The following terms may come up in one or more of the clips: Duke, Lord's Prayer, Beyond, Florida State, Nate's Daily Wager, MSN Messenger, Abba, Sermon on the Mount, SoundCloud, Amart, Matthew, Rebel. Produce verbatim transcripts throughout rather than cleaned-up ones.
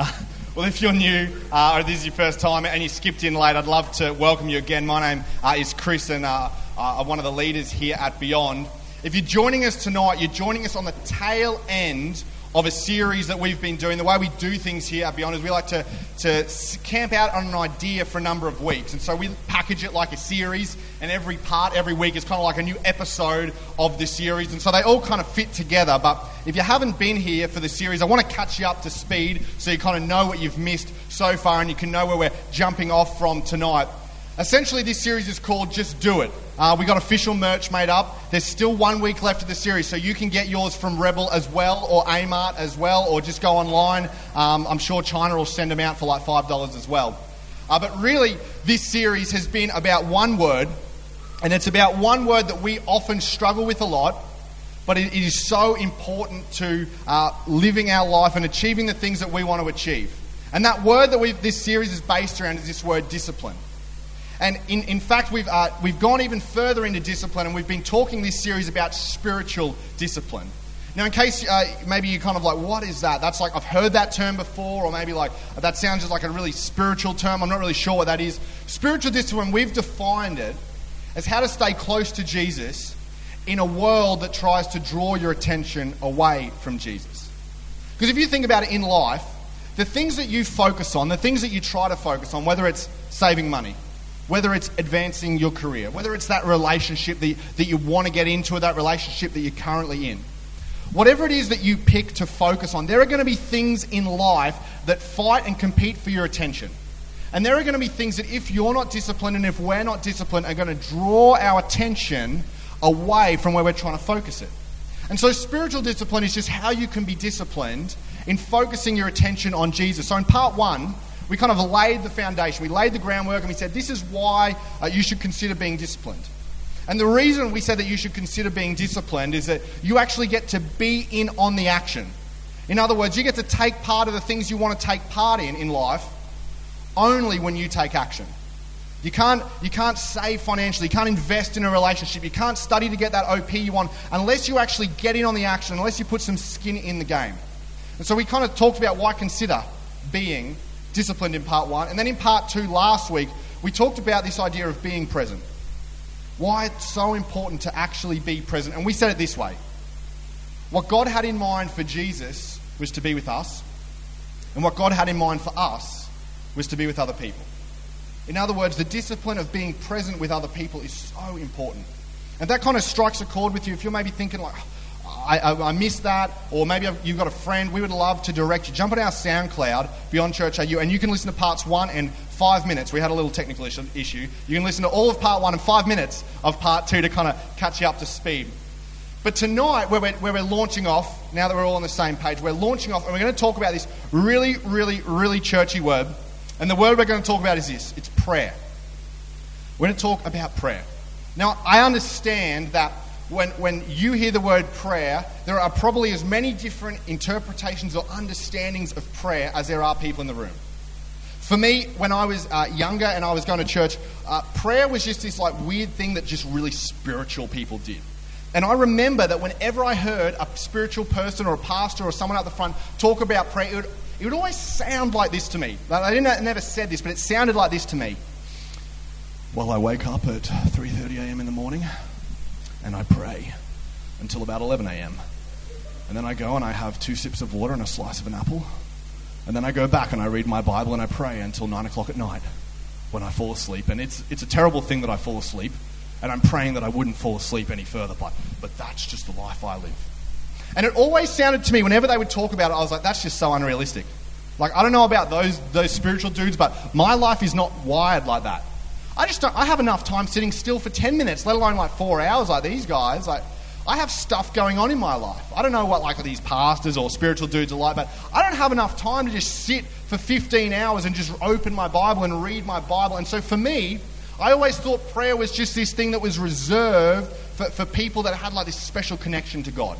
Uh, well, if you're new uh, or this is your first time and you skipped in late, I'd love to welcome you again. My name uh, is Chris, and uh, uh, I'm one of the leaders here at Beyond. If you're joining us tonight, you're joining us on the tail end of a series that we've been doing. The way we do things here at Beyond is we like to, to camp out on an idea for a number of weeks. And so we package it like a series, and every part, every week is kind of like a new episode of the series. And so they all kind of fit together. But if you haven't been here for the series, I want to catch you up to speed so you kind of know what you've missed so far and you can know where we're jumping off from tonight. Essentially, this series is called Just Do It. Uh, we got official merch made up. There's still one week left of the series, so you can get yours from Rebel as well, or Amart as well, or just go online. Um, I'm sure China will send them out for like five dollars as well. Uh, but really, this series has been about one word, and it's about one word that we often struggle with a lot, but it, it is so important to uh, living our life and achieving the things that we want to achieve. And that word that we've, this series is based around is this word discipline. And in, in fact, we've uh, we've gone even further into discipline, and we've been talking this series about spiritual discipline. Now, in case uh, maybe you're kind of like, what is that? That's like, I've heard that term before, or maybe like, that sounds just like a really spiritual term. I'm not really sure what that is. Spiritual discipline, we've defined it as how to stay close to Jesus in a world that tries to draw your attention away from Jesus. Because if you think about it in life, the things that you focus on, the things that you try to focus on, whether it's saving money, whether it's advancing your career, whether it's that relationship that you, that you want to get into, or that relationship that you're currently in. Whatever it is that you pick to focus on, there are going to be things in life that fight and compete for your attention. And there are going to be things that if you're not disciplined and if we're not disciplined are going to draw our attention away from where we're trying to focus it. And so spiritual discipline is just how you can be disciplined in focusing your attention on Jesus. So in part one, we kind of laid the foundation, we laid the groundwork, and we said this is why uh, you should consider being disciplined. And the reason we said that you should consider being disciplined is that you actually get to be in on the action. In other words, you get to take part of the things you want to take part in in life only when you take action. You can't, you can't save financially, you can't invest in a relationship, you can't study to get that O P you want unless you actually get in on the action, unless you put some skin in the game. And so we kind of talked about why consider being disciplined in part one. And then in part two last week, we talked about this idea of being present. Why it's so important to actually be present. And we said it this way. What God had in mind for Jesus was to be with us. And what God had in mind for us was to be with other people. In other words, the discipline of being present with other people is so important. And that kind of strikes a chord with you if you're maybe thinking like, I, I, I missed that, or maybe I've, you've got a friend, we would love to direct you. Jump on our SoundCloud, Beyond Church A U, and you can listen to parts one and five minutes. We had a little technical issue. You can listen to all of part one and five minutes of part two to kind of catch you up to speed. But tonight, where we're, where we're launching off, now that we're all on the same page, we're launching off, and we're going to talk about this really, really, really churchy word. And the word we're going to talk about is this. It's prayer. We're going to talk about prayer. Now, I understand that When when you hear the word prayer, there are probably as many different interpretations or understandings of prayer as there are people in the room. For me, when I was uh, younger and I was going to church, uh, prayer was just this like weird thing that just really spiritual people did. And I remember that whenever I heard a spiritual person or a pastor or someone out the front talk about prayer, it would, it would always sound like this to me. Like, I didn't, never said this, but it sounded like this to me. Well, I wake up at three thirty a.m. in the morning. And I pray until about eleven a.m. And then I go and I have two sips of water and a slice of an apple. And then I go back and I read my Bible and I pray until nine o'clock at night when I fall asleep. And it's it's a terrible thing that I fall asleep. And I'm praying that I wouldn't fall asleep any further. But, but that's just the life I live. And it always sounded to me, whenever they would talk about it, I was like, that's just so unrealistic. Like, I don't know about those those spiritual dudes, but my life is not wired like that. I just don't, I have enough time sitting still for ten minutes, let alone like four hours like these guys. Like, I have stuff going on in my life. I don't know what like these pastors or spiritual dudes are like, but I don't have enough time to just sit for fifteen hours and just open my Bible and read my Bible. And so for me, I always thought prayer was just this thing that was reserved for, for people that had like this special connection to God.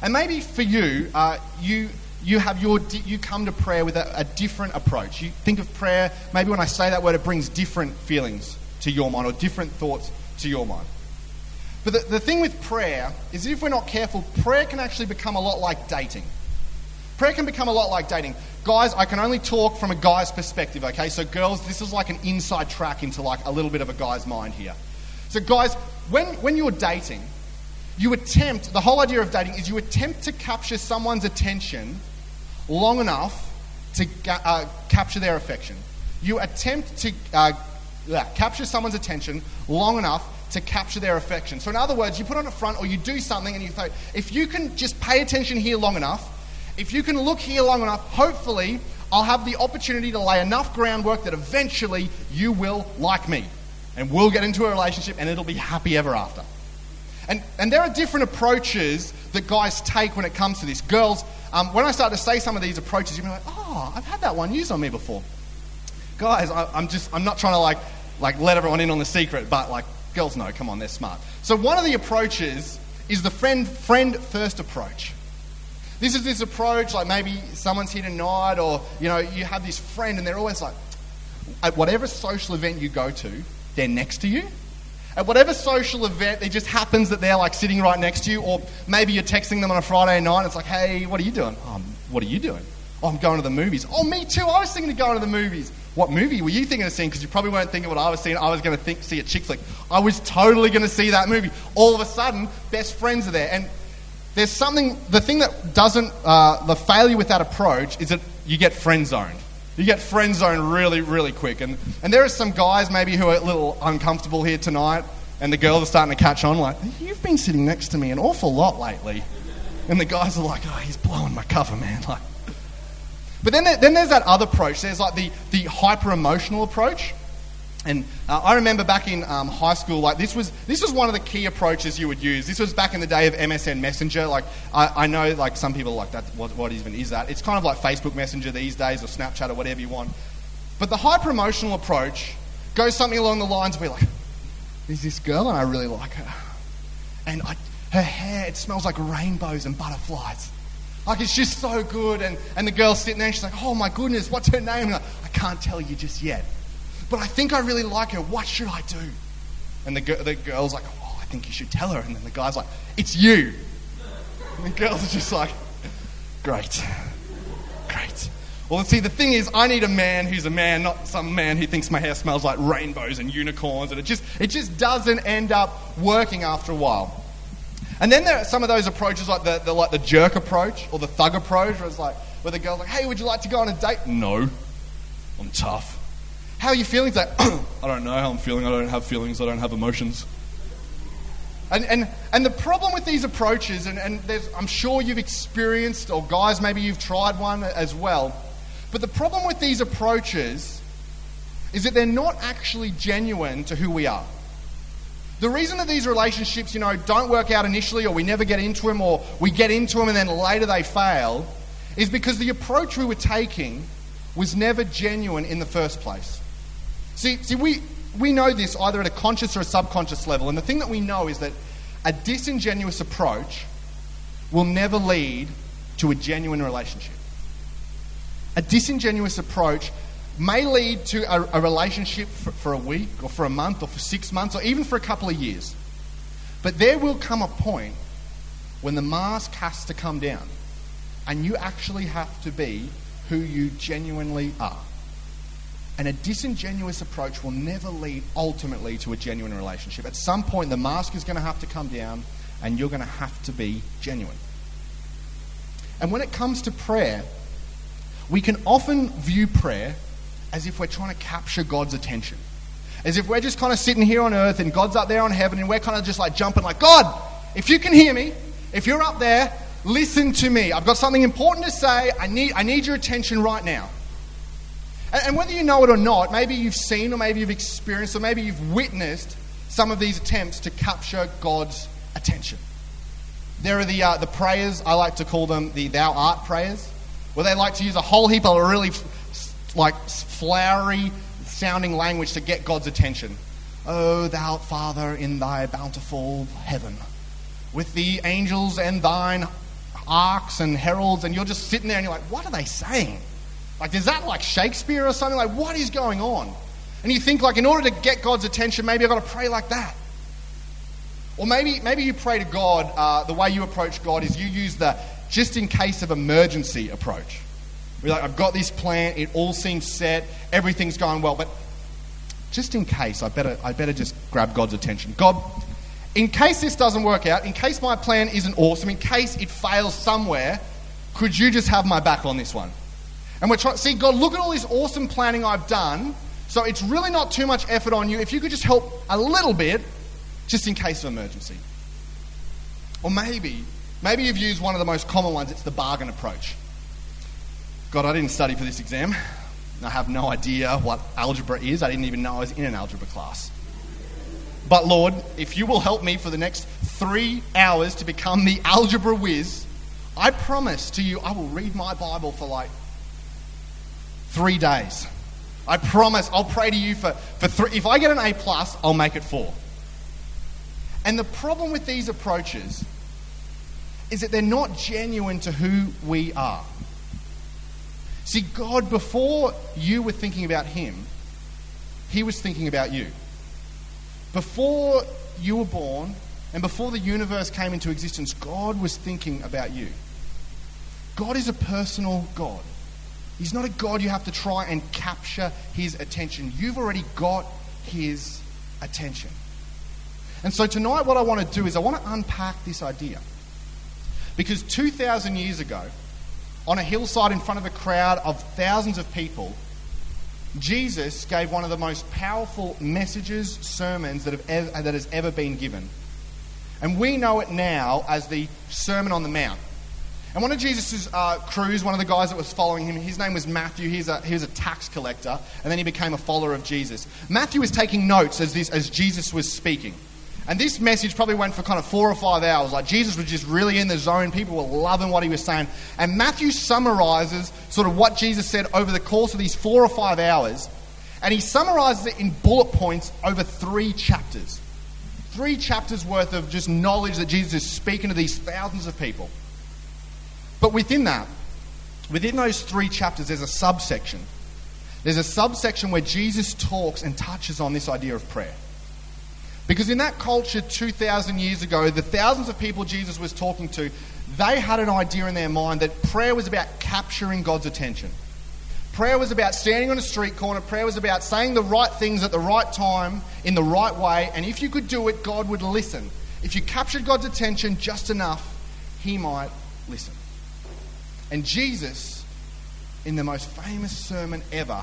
And maybe for you, uh, you... You have your you come to prayer with a, a different approach. You think of prayer, maybe when I say that word, it brings different feelings to your mind or different thoughts to your mind. But the, the thing with prayer is if we're not careful, prayer can actually become a lot like dating. Prayer can become a lot like dating. guys, I can only talk from a guy's perspective, okay? So girls, this is like an inside track into like a little bit of a guy's mind here. So guys, when, when you're dating, you attempt, the whole idea of dating is you attempt to capture someone's attention long enough to uh, capture their affection. You attempt to uh, capture someone's attention long enough to capture their affection. So in other words, you put on a front or you do something and you think, if you can just pay attention here long enough, if you can look here long enough, hopefully I'll have the opportunity to lay enough groundwork that eventually you will like me and we'll get into a relationship and it'll be happy ever after. And and there are different approaches that guys take when it comes to this. Girls, um, when I start to say some of these approaches, you'll be like, oh, I've had that one used on me before. Guys, I, I'm just, I'm not trying to like, like let everyone in on the secret, but like, girls know, come on, they're smart. So one of the approaches is the friend, friend first approach. This is this approach, like maybe someone's here tonight or, you know, you have this friend and they're always like, at whatever social event you go to, they're next to you. At whatever social event, it just happens that they're like sitting right next to you, or maybe you're texting them on a Friday night and it's like, hey, what are you doing? Um, what are you doing? Oh, I'm going to the movies. Oh, me too. I was thinking of going to the movies. What movie were you thinking of seeing? Because you probably weren't thinking what I was seeing. I was going to think, see a chick flick. I was totally going to see that movie. All of a sudden, best friends are there. And there's something, the thing that doesn't, uh, the failure with that approach is that you get friend zoned. You get friend zoned really, really quick. And and there are some guys maybe who are a little uncomfortable here tonight, and the girls are starting to catch on like, you've been sitting next to me an awful lot lately. And the guys are like, oh, he's blowing my cover, man. Like, But then there, then there's that other approach. There's like the, the hyper-emotional approach. And uh, I remember back in um, high school, like this was this was one of the key approaches you would use. This was back in the day of M S N Messenger. Like I, I know, like some people are like that. What, what even is that? It's kind of like Facebook Messenger these days, or Snapchat, or whatever you want. But the hyper-emotional approach goes something along the lines where like, there's this girl and I really like her, and I, her hair, it smells like rainbows and butterflies. Like, it's just so good. And, and the girl's sitting there and she's like, oh my goodness, what's her name? Like, I can't tell you just yet, but I think I really like her. What should I do? And the, the girl's like, oh, I think you should tell her. And then the guy's like, it's you. And the girls are just like, great, great. Well, see, the thing is, I need a man who's a man, not some man who thinks my hair smells like rainbows and unicorns. And it just, it just doesn't end up working after a while. And then there are some of those approaches, like the, the like the jerk approach or the thug approach, where it's like, where the girl's like, "Hey, would you like to go on a date?" No, I'm tough. How are you feeling? It's like, I don't know how I'm feeling. I don't have feelings. I don't have emotions. And and and the problem with these approaches, and and there's, I'm sure you've experienced, or guys, maybe you've tried one as well. But the problem with these approaches is that they're not actually genuine to who we are. The reason that these relationships, you know, don't work out initially, or we never get into them, or we get into them and then later they fail, is because the approach we were taking was never genuine in the first place. See, see, we we know this either at a conscious or a subconscious level, and the thing that we know is that a disingenuous approach will never lead to a genuine relationship. A disingenuous approach may lead to a, a relationship for, for a week or for a month or for six months or even for a couple of years. But there will come a point when the mask has to come down and you actually have to be who you genuinely are. And a disingenuous approach will never lead ultimately to a genuine relationship. At some point, the mask is going to have to come down and you're going to have to be genuine. And when it comes to prayer, we can often view prayer as if we're trying to capture God's attention. As if we're just kind of sitting here on earth and God's up there on heaven and we're kind of just like jumping like, God, if you can hear me, if you're up there, listen to me. I've got something important to say. I need I need your attention right now. And, and whether you know it or not, maybe you've seen or maybe you've experienced or maybe you've witnessed some of these attempts to capture God's attention. There are the uh, the prayers, I like to call them the thou art prayers, where they like to use a whole heap of really like flowery sounding language to get God's attention. Oh, thou Father in thy bountiful heaven, with the angels and thine arcs and heralds, and you're just sitting there and you're like, what are they saying? Like, is that like Shakespeare or something? Like, what is going on? And you think like, in order to get God's attention, maybe I've got to pray like that. Or maybe maybe you pray to God, uh, the way you approach God is you use the just in case of emergency approach. We're like, I've got this plan. It all seems set. Everything's going well. But just in case, I better, I better just grab God's attention. God, in case this doesn't work out, in case my plan isn't awesome, in case it fails somewhere, could you just have my back on this one? And we're trying, see, God, look at all this awesome planning I've done. So it's really not too much effort on you. If you could just help a little bit, just in case of emergency. Or maybe, maybe you've used one of the most common ones. It's the bargain approach. God, I didn't study for this exam. I have no idea what algebra is. I didn't even know I was in an algebra class. But Lord, if you will help me for the next three hours to become the algebra whiz, I promise to you I will read my Bible for like three days. I promise I'll pray to you for, for three. If I get an A plus, I'll make it four. And the problem with these approaches is that they're not genuine to who we are. See, God, before you were thinking about him, he was thinking about you. Before you were born and before the universe came into existence, God was thinking about you. God is a personal God. He's not a God you have to try and capture his attention. You've already got his attention. And so tonight what I want to do is I want to unpack this idea. Because two thousand years ago, on a hillside in front of a crowd of thousands of people, Jesus gave one of the most powerful messages, sermons that have ever, that has ever been given. And we know it now as the Sermon on the Mount. And one of Jesus' uh, crews, one of the guys that was following him, his name was Matthew. He was, a, he was a tax collector, and then he became a follower of Jesus. Matthew was taking notes as this as Jesus was speaking. And this message probably went for kind of four or five hours. Like, Jesus was just really in the zone. People were loving what he was saying. And Matthew summarizes sort of what Jesus said over the course of these four or five hours. And he summarizes it in bullet points over three chapters. Three chapters worth of just knowledge that Jesus is speaking to these thousands of people. But within that, within those three chapters, there's a subsection. There's a subsection where Jesus talks and touches on this idea of prayer. Because in that culture two thousand years ago, the thousands of people Jesus was talking to, they had an idea in their mind that prayer was about capturing God's attention. Prayer was about standing on a street corner. Prayer was about saying the right things at the right time, in the right way. And if you could do it, God would listen. If you captured God's attention just enough, he might listen. And Jesus, in the most famous sermon ever,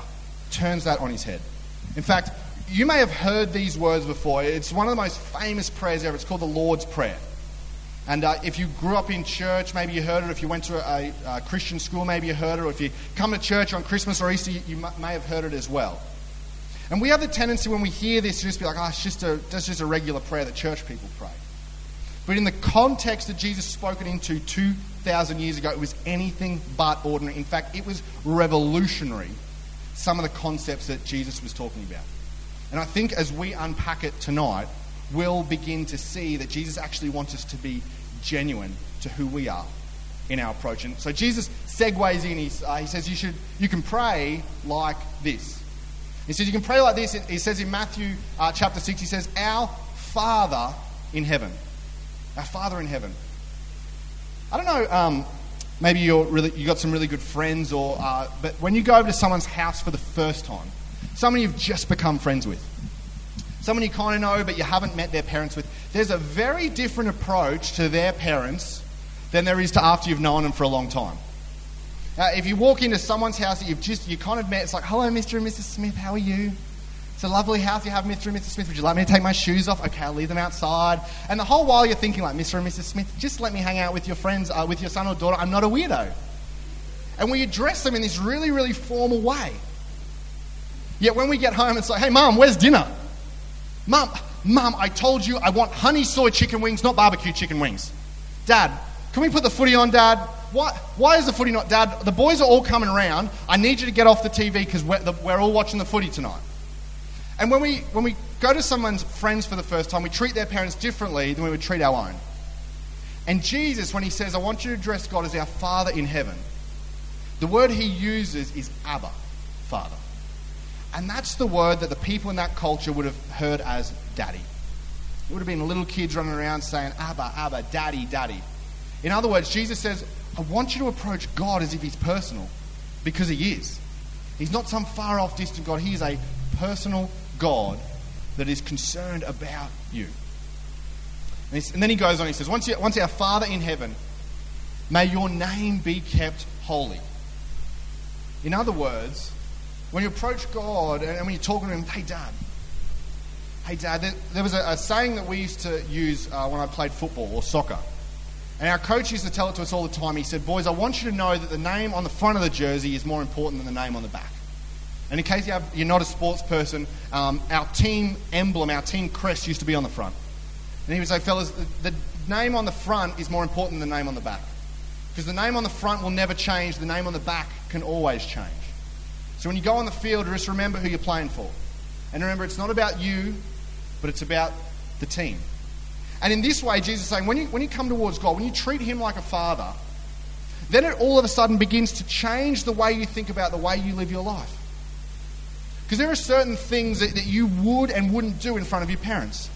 turns that on his head. In fact, you may have heard these words before. It's one of the most famous prayers ever. It's called the Lord's Prayer. And uh, if you grew up in church, maybe you heard it. If you went to a, a Christian school, maybe you heard it. Or if you come to church on Christmas or Easter, you, you may have heard it as well. And we have the tendency when we hear this to just be like, oh, it's just a, that's just a regular prayer that church people pray. But in the context that Jesus spoke it into two thousand years ago, it was anything but ordinary. In fact, it was revolutionary, some of the concepts that Jesus was talking about. And I think as we unpack it tonight, we'll begin to see that Jesus actually wants us to be genuine to who we are in our approach. And so Jesus segues in. He, uh, he says, you should, you can pray like this. He says, you can pray like this. He says in Matthew uh, chapter six, he says, our Father in heaven. Our Father in heaven. I don't know, um, maybe you're really, you got some really good friends, or uh, but when you go over to someone's house for the first time, someone you've just become friends with, someone you kind of know but you haven't met their parents with, there's a very different approach to their parents than there is to after you've known them for a long time. Uh, if you walk into someone's house that you've just, you kind of met, it's like, hello, Mister and Missus Smith, how are you? It's a lovely house you have, Mister and Missus Smith. Would you like me to take my shoes off? Okay, I'll leave them outside. And the whole while you're thinking like, Mister and Missus Smith, just let me hang out with your friends, uh, with your son or daughter. I'm not a weirdo. And we address them in this really, really formal way. Yet when we get home, it's like, hey, Mum, where's dinner? Mum, Mum, I told you I want honey soy chicken wings, not barbecue chicken wings. Dad, can we put the footy on, Dad? Why, why is the footy not, Dad? The boys are all coming around. I need you to get off the T V because we're, we're all watching the footy tonight. And when we, when we go to someone's friends for the first time, we treat their parents differently than we would treat our own. And Jesus, when he says, I want you to address God as our Father in heaven, the word he uses is Abba, Father. And that's the word that the people in that culture would have heard as daddy. It would have been little kids running around saying, Abba, Abba, daddy, daddy. In other words, Jesus says, I want you to approach God as if he's personal. because he is. He's not some far-off, distant God. He is a personal God that is concerned about you. And, and then he goes on, he says, once, you, once our Father in heaven, may your name be kept holy. In other words, when you approach God and when you're talking to him, hey, Dad, hey, Dad, there, there was a, a saying that we used to use uh, when I played football or soccer. And our coach used to tell it to us all the time. He said, boys, I want you to know that the name on the front of the jersey is more important than the name on the back. And in case you have, you're not a sports person, um, our team emblem, our team crest used to be on the front. And he would say, fellas, the, the name on the front is more important than the name on the back. Because the name on the front will never change. The name on the back can always change. So when you go on the field, just remember who you're playing for. And remember, it's not about you, but it's about the team. And in this way, Jesus is saying, when you, when you come towards God, when you treat him like a father, then it all of a sudden begins to change the way you think about the way you live your life. Because there are certain things that, that you would and wouldn't do in front of your parents.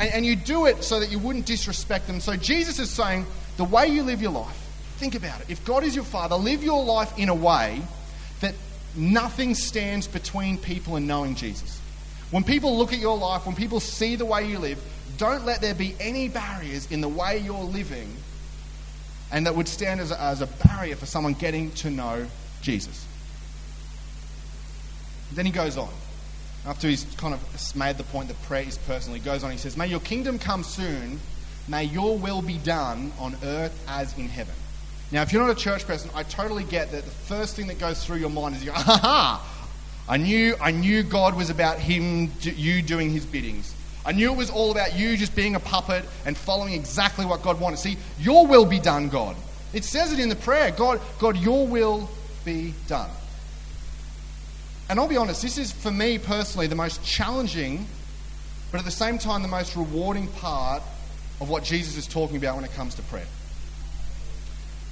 And, and you do it so that you wouldn't disrespect them. So Jesus is saying, the way you live your life, think about it. If God is your father, live your life in a way that nothing stands between people and knowing Jesus. When people look at your life, when people see the way you live, don't let there be any barriers in the way you're living and that would stand as a, as a barrier for someone getting to know Jesus. Then he goes on. After he's kind of made the point that prayer is personal, he goes on, he says, may your kingdom come soon, may your will be done on earth as in heaven. Now, if you're not a church person, I totally get that the first thing that goes through your mind is you go, ha ha, I knew, I knew God was about him, you doing his biddings. I knew it was all about you just being a puppet and following exactly what God wanted. See, your will be done, God. It says it in the prayer. God, God, your will be done. And I'll be honest, this is, for me personally, the most challenging, but at the same time, the most rewarding part of what Jesus is talking about when it comes to prayer.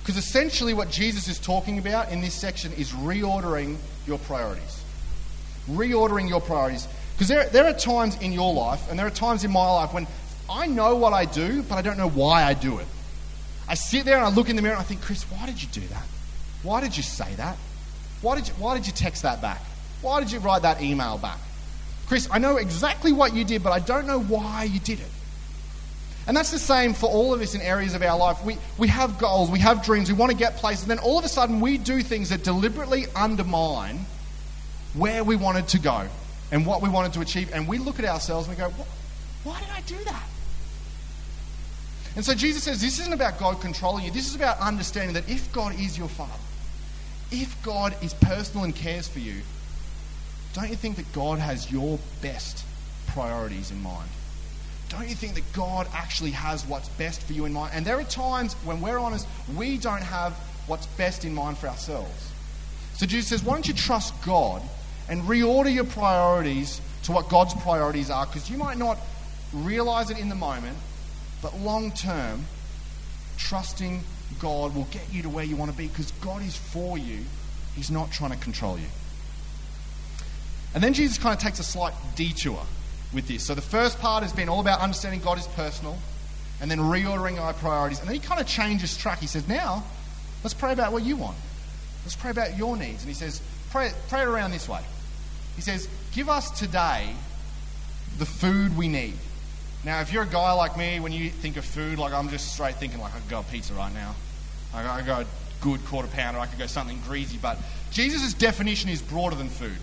Because essentially what Jesus is talking about in this section is reordering your priorities. Reordering your priorities. Because there, there are times in your life, and there are times in my life when I know what I do, but I don't know why I do it. I sit there and I look in the mirror and I think, Chris, why did you do that? Why did you say that? Why did you, why did you text that back? Why did you write that email back? Chris, I know exactly what you did, but I don't know why you did it. And that's the same for all of us in areas of our life. We, we have goals, we have dreams, we want to get places, and then all of a sudden we do things that deliberately undermine where we wanted to go and what we wanted to achieve, and we look at ourselves and we go, what? Why did I do that? And so Jesus says, this isn't about God controlling you. This is about understanding that if God is your Father, if God is personal and cares for you, don't you think that God has your best priorities in mind? Don't you think that God actually has what's best for you in mind? And there are times when we're honest, we don't have what's best in mind for ourselves. So Jesus says, why don't you trust God and reorder your priorities to what God's priorities are? Because you might not realize it in the moment, but long term, trusting God will get you to where you want to be, because God is for you. He's not trying to control you. And then Jesus kind of takes a slight detour with this. So the first part has been all about understanding God is personal and then reordering our priorities. And then he kind of changes track. He says, now, let's pray about what you want. Let's pray about your needs. And he says, pray, pray around this way. He says, give us today the food we need. Now, if you're a guy like me, when you think of food, like I'm just straight thinking, like, I could go pizza right now. I could go a good quarter pounder. I could go something greasy. But Jesus' definition is broader than food.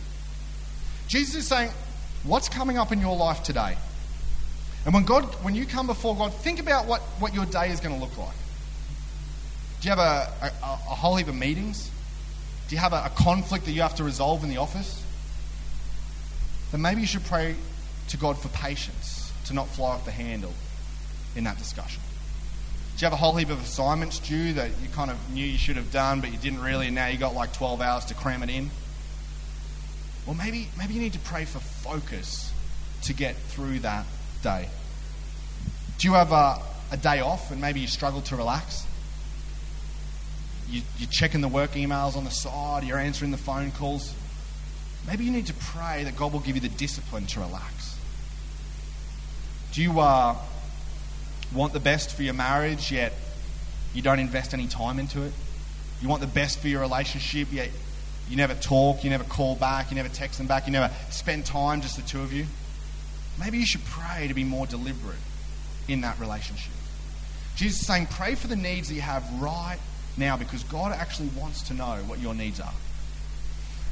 Jesus is saying, what's coming up in your life today? And when God, when you come before God, think about what, what your day is going to look like. Do you have a, a, a whole heap of meetings? Do you have a, a conflict that you have to resolve in the office? Then maybe you should pray to God for patience to not fly off the handle in that discussion. Do you have a whole heap of assignments due that you kind of knew you should have done, but you didn't really, and now you got like twelve hours to cram it in? Well, maybe maybe you need to pray for focus to get through that day. Do you have a, a day off and maybe you struggle to relax? You, you're checking the work emails on the side, you're answering the phone calls. Maybe you need to pray that God will give you the discipline to relax. Do you uh, want the best for your marriage, yet you don't invest any time into it? You want the best for your relationship, yet you never talk, you never call back, you never text them back, you never spend time, just the two of you. Maybe you should pray to be more deliberate in that relationship. Jesus is saying, pray for the needs that you have right now, because God actually wants to know what your needs are.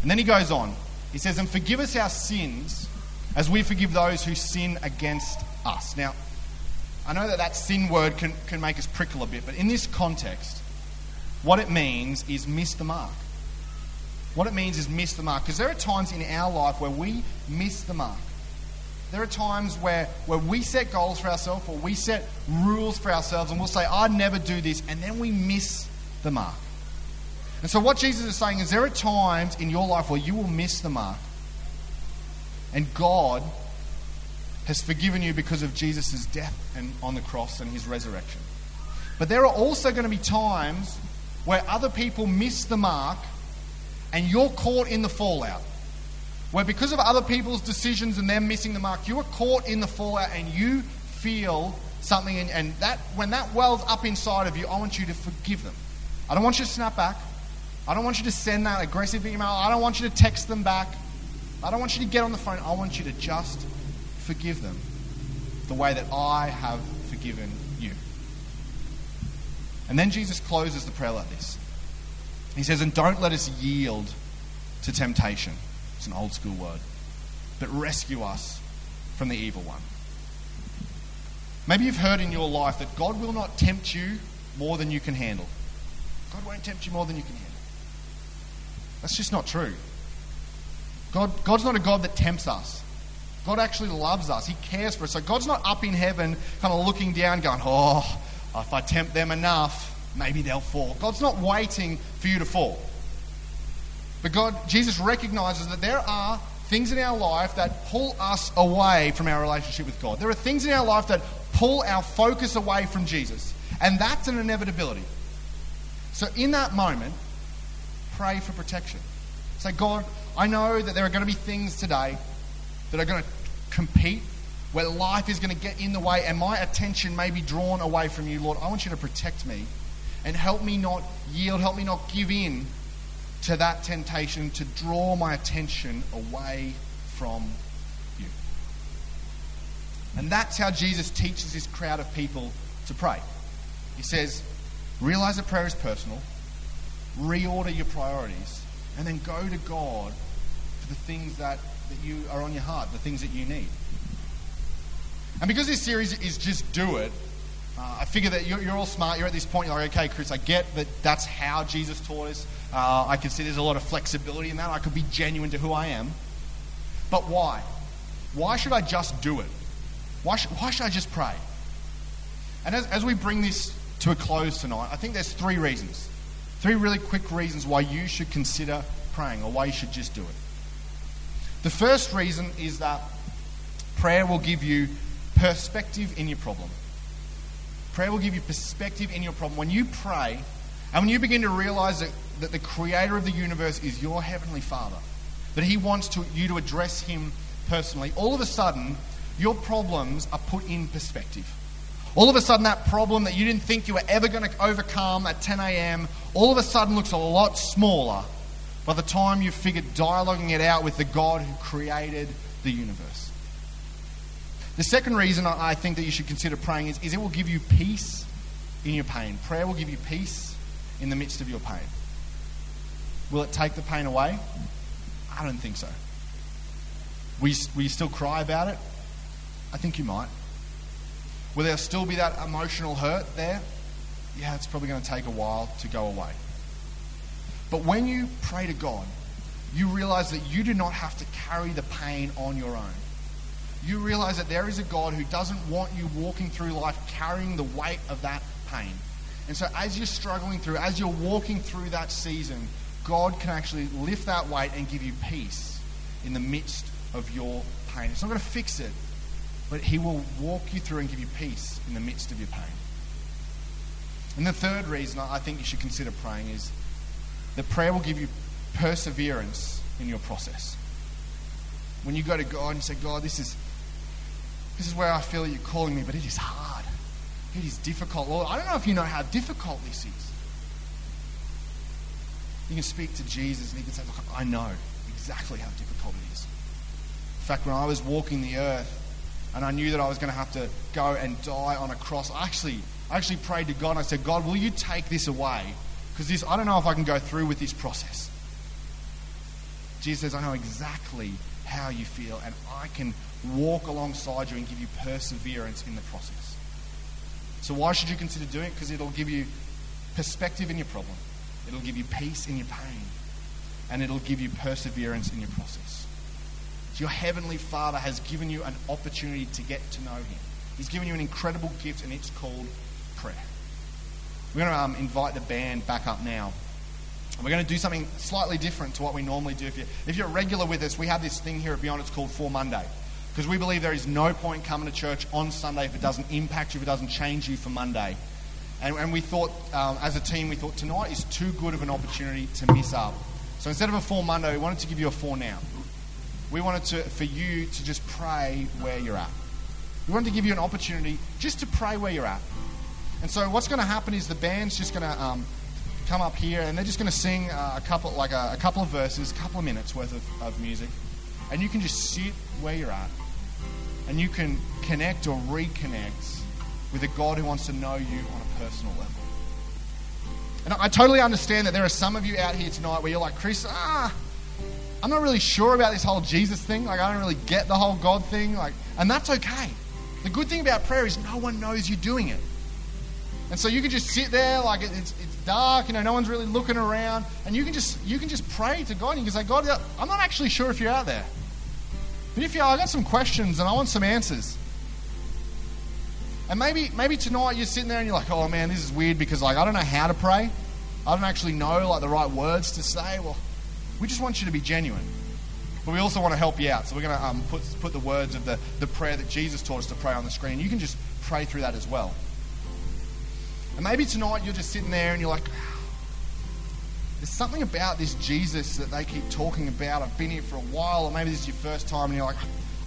And then he goes on. He says, and forgive us our sins as we forgive those who sin against us. Now, I know that that sin word can, can make us prickle a bit, but in this context, what it means is miss the mark. What it means is miss the mark. Because there are times in our life where we miss the mark. There are times where, where we set goals for ourselves, or we set rules for ourselves, and we'll say, I'd never do this, and then we miss the mark. And so what Jesus is saying is there are times in your life where you will miss the mark. And God has forgiven you because of Jesus' death and on the cross and his resurrection. But there are also going to be times where other people miss the mark and you're caught in the fallout. Where because of other people's decisions and them missing the mark, you are caught in the fallout and you feel something. And, and that when that wells up inside of you, I want you to forgive them. I don't want you to snap back. I don't want you to send that aggressive email. I don't want you to text them back. I don't want you to get on the phone. I want you to just forgive them the way that I have forgiven you. And then Jesus closes the prayer like this. He says, and don't let us yield to temptation. It's an old school word. But rescue us from the evil one. Maybe you've heard in your life that God will not tempt you more than you can handle. God won't tempt you more than you can handle. That's just not true. God, God's not a God that tempts us. God actually loves us. He cares for us. So God's not up in heaven kind of looking down going, oh, if I tempt them enough, maybe they'll fall. God's not waiting for you to fall. But God, Jesus recognizes that there are things in our life that pull us away from our relationship with God. There are things in our life that pull our focus away from Jesus. And that's an inevitability. So in that moment, pray for protection. Say, God, I know that there are going to be things today that are going to compete, where life is going to get in the way and my attention may be drawn away from you, Lord. I want you to protect me and help me not yield, help me not give in to that temptation to draw my attention away from you. And that's how Jesus teaches this crowd of people to pray. He says, realize that prayer is personal, reorder your priorities, and then go to God for the things that, that you are on your heart, the things that you need. And because this series is just do it, uh, I figure that you're, you're all smart. You're at this point, you're like, okay, Chris, I get that that's how Jesus taught us. Uh, I can see there's a lot of flexibility in that. I could be genuine to who I am. But why? Why should I just do it? Why, sh- why should I just pray? And as, as we bring this to a close tonight, I think there's three reasons. Three really quick reasons why you should consider praying, or why you should just do it. The first reason is that prayer will give you perspective in your problem. Prayer will give you perspective in your problem. When you pray, and when you begin to realize that, that the creator of the universe is your heavenly Father, that he wants to, you to address him personally, all of a sudden, your problems are put in perspective. All of a sudden, that problem that you didn't think you were ever going to overcome at ten a.m., all of a sudden looks a lot smaller by the time you've figured dialoguing it out with the God who created the universe. The second reason I think that you should consider praying is, is it will give you peace in your pain. Prayer will give you peace in the midst of your pain. Will it take the pain away? I don't think so. Will you, will you still cry about it? I think you might. Will there still be that emotional hurt there? Yeah, it's probably going to take a while to go away. But when you pray to God, you realize that you do not have to carry the pain on your own. You realize that there is a God who doesn't want you walking through life carrying the weight of that pain. And so as you're struggling through, as you're walking through that season, God can actually lift that weight and give you peace in the midst of your pain. It's not going to fix it, but he will walk you through and give you peace in the midst of your pain. And the third reason I think you should consider praying is that prayer will give you perseverance in your process. When you go to God and say, God, this is this is where I feel you're calling me, but it is hard. It is difficult. Lord, I don't know if you know how difficult this is. You can speak to Jesus and he can say, look, I know exactly how difficult it is. In fact, when I was walking the earth and I knew that I was going to have to go and die on a cross, I actually, I actually prayed to God and I said, God, will you take this away? Because this, I don't know if I can go through with this process. Jesus says, I know exactly how you feel and I can walk alongside you and give you perseverance in the process. So why should you consider doing it? Because it'll give you perspective in your problem. It'll give you peace in your pain. And it'll give you perseverance in your process. So your Heavenly Father has given you an opportunity to get to know Him. He's given you an incredible gift, and it's called prayer. We're going to um, invite the band back up now. And we're going to do something slightly different to what we normally do. If you're, if you're regular with us, we have this thing here at Beyond, it's called For Monday. Because we believe there is no point coming to church on Sunday if it doesn't impact you, if it doesn't change you for Monday. And, and we thought, um, as a team, we thought tonight is too good of an opportunity to miss up. So instead of a For Monday, we wanted to give you a For Now. We wanted to, for you to just pray where you're at. We wanted to give you an opportunity just to pray where you're at. And so what's going to happen is the band's just going to um, come up here and they're just going to sing uh, a couple, like a, a couple of verses, a couple of minutes worth of, of music. And you can just sit where you're at. And you can connect or reconnect with a God who wants to know you on a personal level. And I totally understand that there are some of you out here tonight where you're like, Chris, ah, I'm not really sure about this whole Jesus thing. Like, I don't really get the whole God thing. Like, and that's okay. The good thing about prayer is no one knows you're doing it. And so you can just sit there, like it's it's dark, you know, no one's really looking around, and you can just you can just pray to God. And you can say, God, I'm not actually sure if you're out there. But if you are, I got some questions and I want some answers. And maybe maybe tonight you're sitting there and you're like, oh man, this is weird because like I don't know how to pray. I don't actually know like the right words to say. Well, we just want you to be genuine. But we also want to help you out. So we're going to um, put put the words of the, the prayer that Jesus taught us to pray on the screen. You can just pray through that as well. And maybe tonight you're just sitting there and you're like, there's something about this Jesus that they keep talking about. I've been here for a while, or maybe this is your first time, and you're like,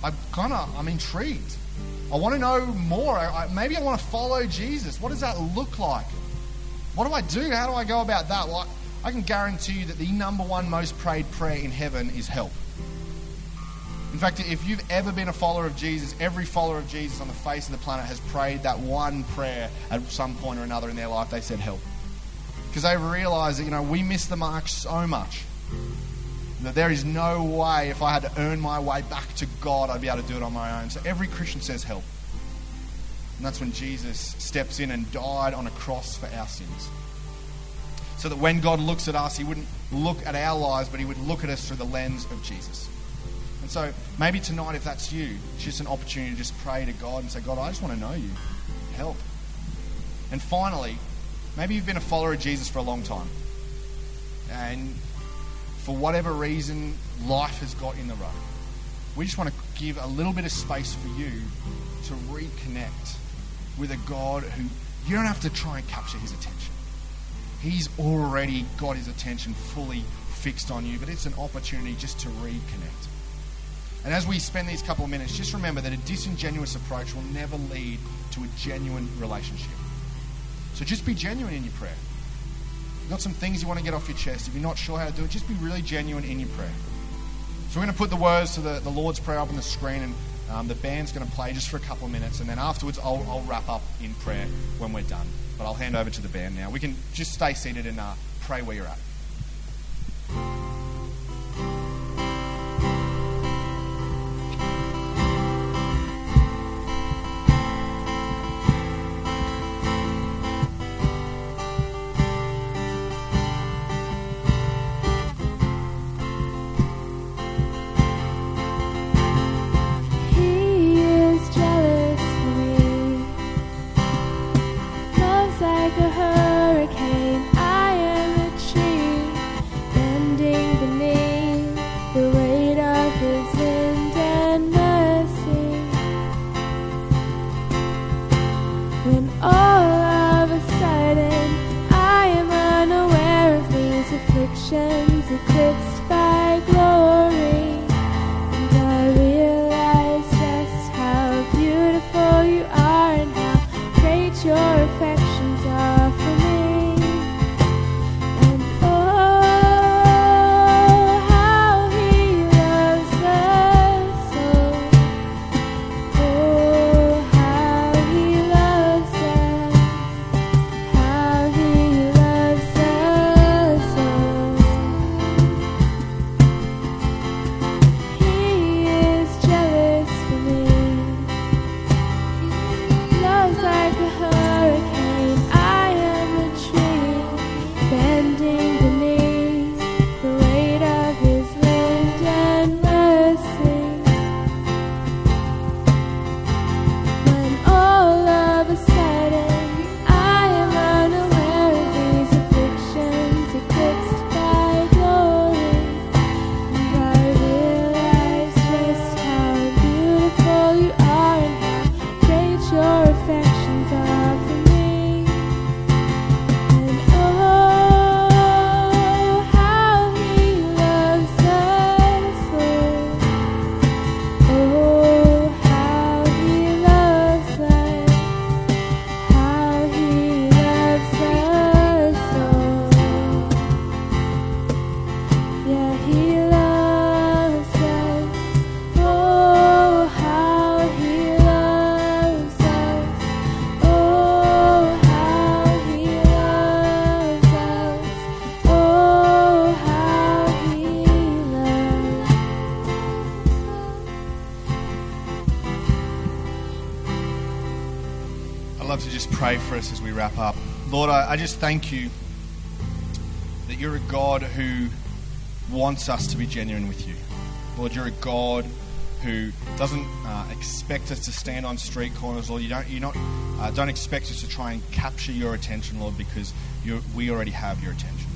I'm kind of, I'm intrigued. I want to know more. I, I, maybe I want to follow Jesus. What does that look like? What do I do? How do I go about that? Well, I, I can guarantee you that the number one most prayed prayer in heaven is help. In fact, if you've ever been a follower of Jesus, every follower of Jesus on the face of the planet has prayed that one prayer at some point or another in their life. They said help. Because they realize that, you know, we miss the mark so much that there is no way if I had to earn my way back to God, I'd be able to do it on my own. So every Christian says help. And that's when Jesus steps in and died on a cross for our sins. So that when God looks at us, he wouldn't look at our lives, but he would look at us through the lens of Jesus. And so maybe tonight, if that's you, it's just an opportunity to just pray to God and say, God, I just want to know you. Help. And finally, maybe you've been a follower of Jesus for a long time. And for whatever reason, life has got in the road. We just want to give a little bit of space for you to reconnect with a God who you don't have to try and capture his attention. He's already got his attention fully fixed on you, but it's an opportunity just to reconnect. And as we spend these couple of minutes, just remember that a disingenuous approach will never lead to a genuine relationship. So just be genuine in your prayer. You've got some things you want to get off your chest. If you're not sure how to do it, just be really genuine in your prayer. So we're going to put the words to the, the Lord's Prayer up on the screen, and um, the band's going to play just for a couple of minutes, and then afterwards I'll, I'll wrap up in prayer when we're done. But I'll hand over to the band now. We can just stay seated and uh, pray where you're at. Your affections are for me, and oh, pray for us as we wrap up. Lord, I, I just thank you that you're a God who wants us to be genuine with you. Lord, you're a God who doesn't uh, expect us to stand on street corners, Lord. You don't, you not, uh, don't expect us to try and capture your attention, Lord, because you're, we already have your attention.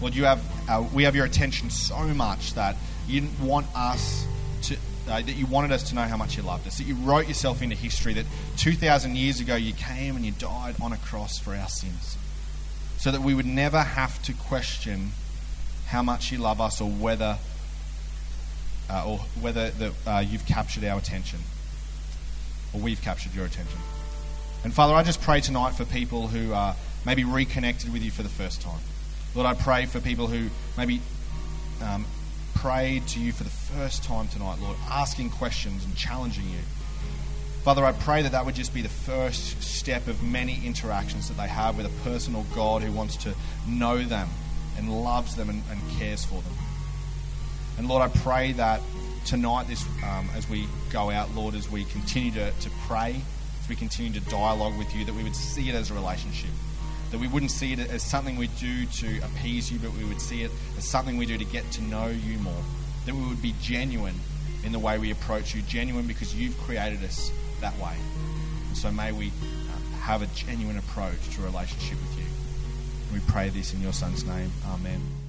Lord, you have uh, we have your attention so much that you didn't want us to, uh, that you wanted us to know how much you loved us, that you wrote yourself into history, that two thousand years ago you came and you died on a cross for our sins, so that we would never have to question how much you love us or whether Uh, or whether the, uh, you've captured our attention or we've captured your attention. And Father, I just pray tonight for people who are maybe reconnected with you for the first time. Lord, I pray for people who maybe um, prayed to you for the first time tonight, Lord, asking questions and challenging you. Father, I pray that that would just be the first step of many interactions that they have with a person or God who wants to know them and loves them and, and cares for them. And Lord, I pray that tonight, this um, as we go out, Lord, as we continue to, to pray, as we continue to dialogue with you, that we would see it as a relationship. That we wouldn't see it as something we do to appease you, but we would see it as something we do to get to know you more. That we would be genuine in the way we approach you, genuine because you've created us that way. And so may we uh, have a genuine approach to a relationship with you. And we pray this in your Son's name. Amen.